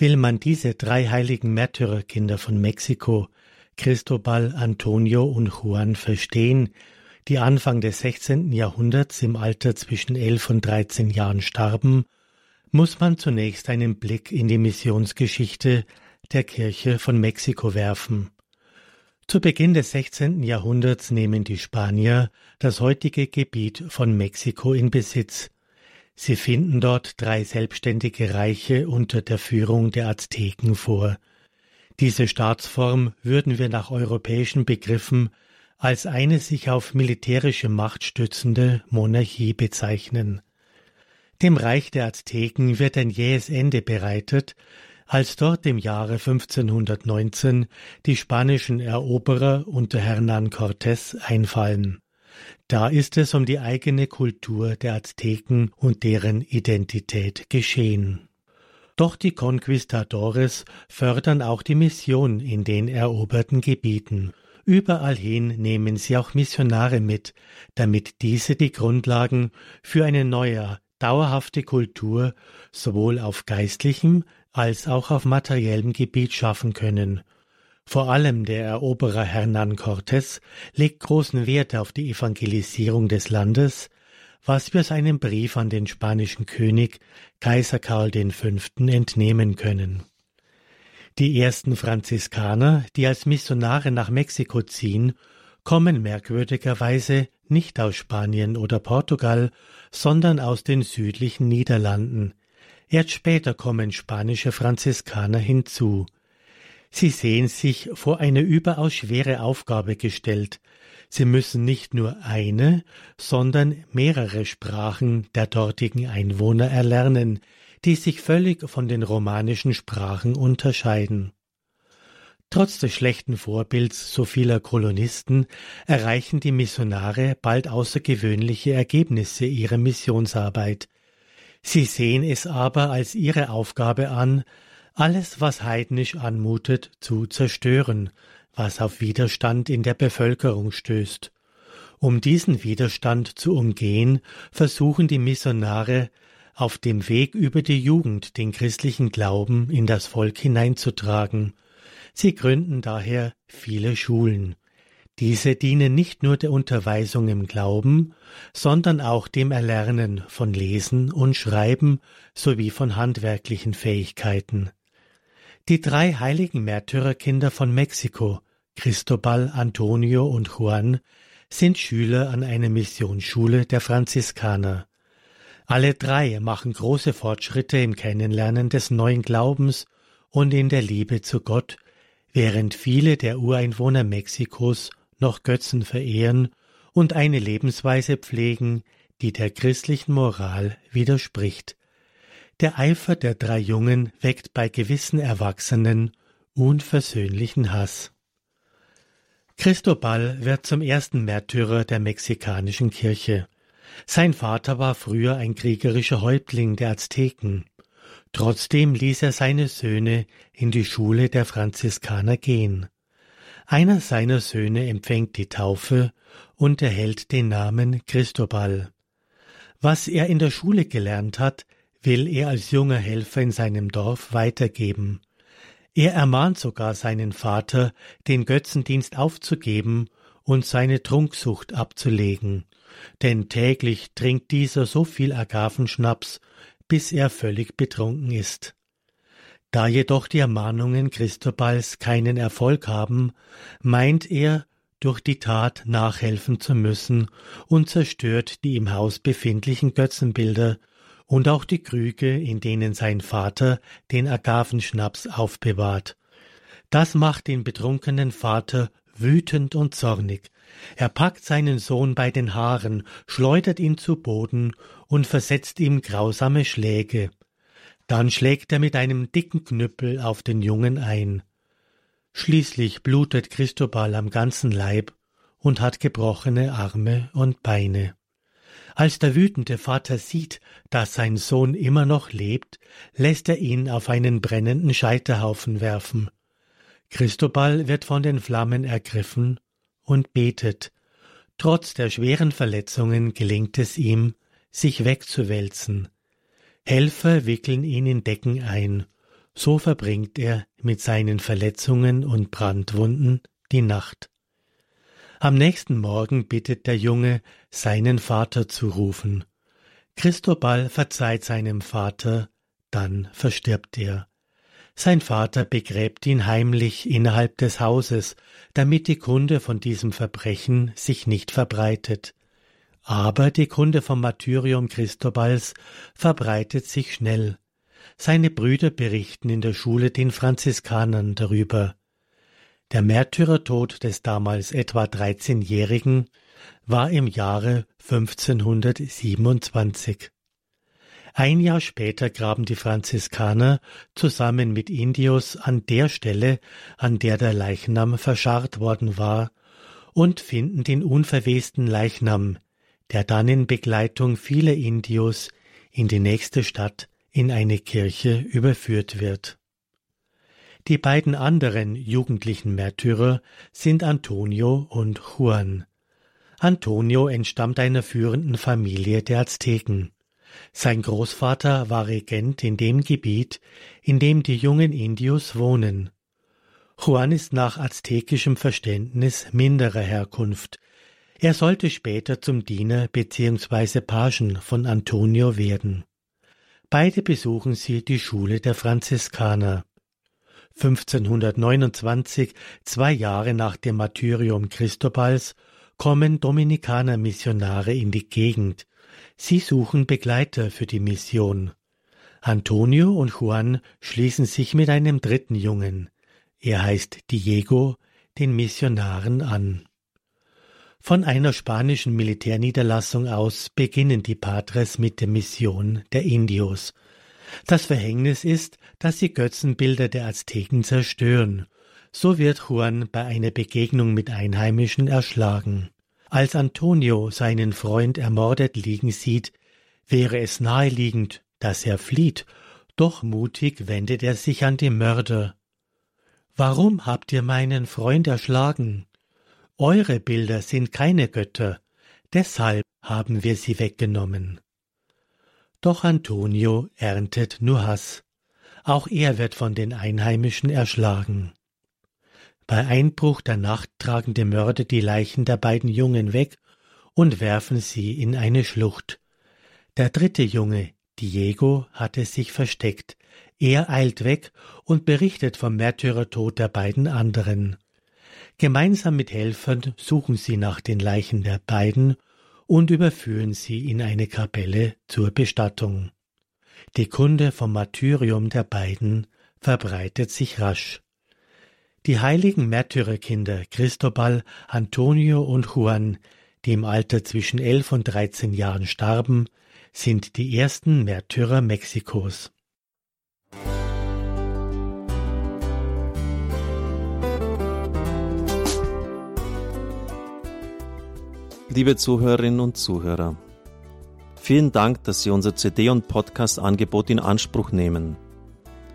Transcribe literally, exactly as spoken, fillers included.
will man diese drei heiligen Märtyrerkinder von Mexiko, Cristobal, Antonio und Juan, verstehen, die Anfang des sechzehnten Jahrhunderts im Alter zwischen elf und dreizehn Jahren starben, muss man zunächst einen Blick in die Missionsgeschichte der Kirche von Mexiko werfen. Zu Beginn des sechzehnten Jahrhunderts nehmen die Spanier das heutige Gebiet von Mexiko in Besitz. Sie finden dort drei selbstständige Reiche unter der Führung der Azteken vor. Diese Staatsform würden wir nach europäischen Begriffen als eine sich auf militärische Macht stützende Monarchie bezeichnen. Dem Reich der Azteken wird ein jähes Ende bereitet, als dort im Jahre fünfzehnhundertneunzehn die spanischen Eroberer unter Hernán Cortés einfallen. Da ist es um die eigene Kultur der Azteken und deren Identität geschehen. Doch die Konquistadores fördern auch die Mission in den eroberten Gebieten. Überall hin nehmen sie auch Missionare mit, damit diese die Grundlagen für eine neue, dauerhafte Kultur sowohl auf geistlichem als auch auf materiellem Gebiet schaffen können. Vor allem der Eroberer Hernán Cortés legt großen Wert auf die Evangelisierung des Landes, was wir aus einem Brief an den spanischen König Kaiser Karl der Fünfte entnehmen können. Die ersten Franziskaner, die als Missionare nach Mexiko ziehen, kommen merkwürdigerweise nicht aus Spanien oder Portugal, sondern aus den südlichen Niederlanden. Erst später kommen spanische Franziskaner hinzu. Sie sehen sich vor eine überaus schwere Aufgabe gestellt. Sie müssen nicht nur eine, sondern mehrere Sprachen der dortigen Einwohner erlernen, die sich völlig von den romanischen Sprachen unterscheiden. Trotz des schlechten Vorbilds so vieler Kolonisten erreichen die Missionare bald außergewöhnliche Ergebnisse ihrer Missionsarbeit. Sie sehen es aber als ihre Aufgabe an, alles, was heidnisch anmutet, zu zerstören, was auf Widerstand in der Bevölkerung stößt. Um diesen Widerstand zu umgehen, versuchen die Missionare, auf dem Weg über die Jugend den christlichen Glauben in das Volk hineinzutragen. Sie gründen daher viele Schulen. Diese dienen nicht nur der Unterweisung im Glauben, sondern auch dem Erlernen von Lesen und Schreiben sowie von handwerklichen Fähigkeiten. Die drei heiligen Märtyrerkinder von Mexiko, Cristobal, Antonio und Juan, sind Schüler an einer Missionsschule der Franziskaner. Alle drei machen große Fortschritte im Kennenlernen des neuen Glaubens und in der Liebe zu Gott, während viele der Ureinwohner Mexikos noch Götzen verehren und eine Lebensweise pflegen, die der christlichen Moral widerspricht. Der Eifer der drei Jungen weckt bei gewissen Erwachsenen unversöhnlichen Hass. Cristobal wird zum ersten Märtyrer der mexikanischen Kirche. Sein Vater war früher ein kriegerischer Häuptling der Azteken. Trotzdem ließ er seine Söhne in die Schule der Franziskaner gehen. Einer seiner Söhne empfängt die Taufe und erhält den Namen Cristobal. Was er in der Schule gelernt hat, will er als junger Helfer in seinem Dorf weitergeben. Er ermahnt sogar seinen Vater, den Götzendienst aufzugeben und seine Trunksucht abzulegen, denn täglich trinkt dieser so viel Agavenschnaps, bis er völlig betrunken ist. Da jedoch die Ermahnungen Cristobals keinen Erfolg haben, meint er, durch die Tat nachhelfen zu müssen und zerstört die im Haus befindlichen Götzenbilder und auch die Krüge, in denen sein Vater den Agavenschnaps aufbewahrt. Das macht den betrunkenen Vater wütend und zornig. Er packt seinen Sohn bei den Haaren, schleudert ihn zu Boden und versetzt ihm grausame Schläge. Dann schlägt er mit einem dicken Knüppel auf den Jungen ein. Schließlich blutet Cristobal am ganzen Leib und hat gebrochene Arme und Beine. Als der wütende Vater sieht, dass sein Sohn immer noch lebt, lässt er ihn auf einen brennenden Scheiterhaufen werfen. Cristobal wird von den Flammen ergriffen und betet. Trotz der schweren Verletzungen gelingt es ihm, sich wegzuwälzen. Helfer wickeln ihn in Decken ein. So verbringt er mit seinen Verletzungen und Brandwunden die Nacht. Am nächsten Morgen bittet der Junge, seinen Vater zu rufen. Cristobal verzeiht seinem Vater, dann verstirbt er. Sein Vater begräbt ihn heimlich innerhalb des Hauses, damit die Kunde von diesem Verbrechen sich nicht verbreitet. Aber die Kunde vom Martyrium Cristobals verbreitet sich schnell. Seine Brüder berichten in der Schule den Franziskanern darüber. Der Märtyrertod des damals etwa dreizehnjährigen war im Jahre fünfzehnhundertsiebenundzwanzig. Ein Jahr später graben die Franziskaner zusammen mit Indios an der Stelle, an der der Leichnam verscharrt worden war, und finden den unverwesten Leichnam, der dann in Begleitung vieler Indios in die nächste Stadt in eine Kirche überführt wird. Die beiden anderen jugendlichen Märtyrer sind Antonio und Juan. Antonio entstammt einer führenden Familie der Azteken. Sein Großvater war Regent in dem Gebiet, in dem die jungen Indios wohnen. Juan ist nach aztekischem Verständnis minderer Herkunft. Er sollte später zum Diener bzw. Pagen von Antonio werden. Beide besuchen sie die Schule der Franziskaner. fünfzehnhundertneunundzwanzig, zwei Jahre nach dem Martyrium Cristobals, kommen Dominikanermissionare in die Gegend. Sie suchen Begleiter für die Mission. Antonio und Juan schließen sich mit einem dritten Jungen, er heißt Diego, den Missionaren an. Von einer spanischen Militärniederlassung aus beginnen die Patres mit der Mission der Indios. Das Verhängnis ist, dass sie Götzenbilder der Azteken zerstören. So wird Juan bei einer Begegnung mit Einheimischen erschlagen. Als Antonio seinen Freund ermordet liegen sieht, wäre es naheliegend, dass er flieht, doch mutig wendet er sich an die Mörder. »Warum habt ihr meinen Freund erschlagen? Eure Bilder sind keine Götter, deshalb haben wir sie weggenommen.« Doch Antonio erntet nur Hass. Auch er wird von den Einheimischen erschlagen. Bei Einbruch der Nacht tragen die Mörder die Leichen der beiden Jungen weg und werfen sie in eine Schlucht. Der dritte Junge, Diego, hatte sich versteckt. Er eilt weg und berichtet vom Märtyrertod der beiden anderen. Gemeinsam mit Helfern suchen sie nach den Leichen der beiden und überführen sie in eine Kapelle zur Bestattung. Die Kunde vom Martyrium der beiden verbreitet sich rasch. Die heiligen Märtyrerkinder Cristobal, Antonio und Juan, die im Alter zwischen elf und dreizehn Jahren starben, sind die ersten Märtyrer Mexikos. Liebe Zuhörerinnen und Zuhörer, vielen Dank, dass Sie unser C D- und Podcast-Angebot in Anspruch nehmen.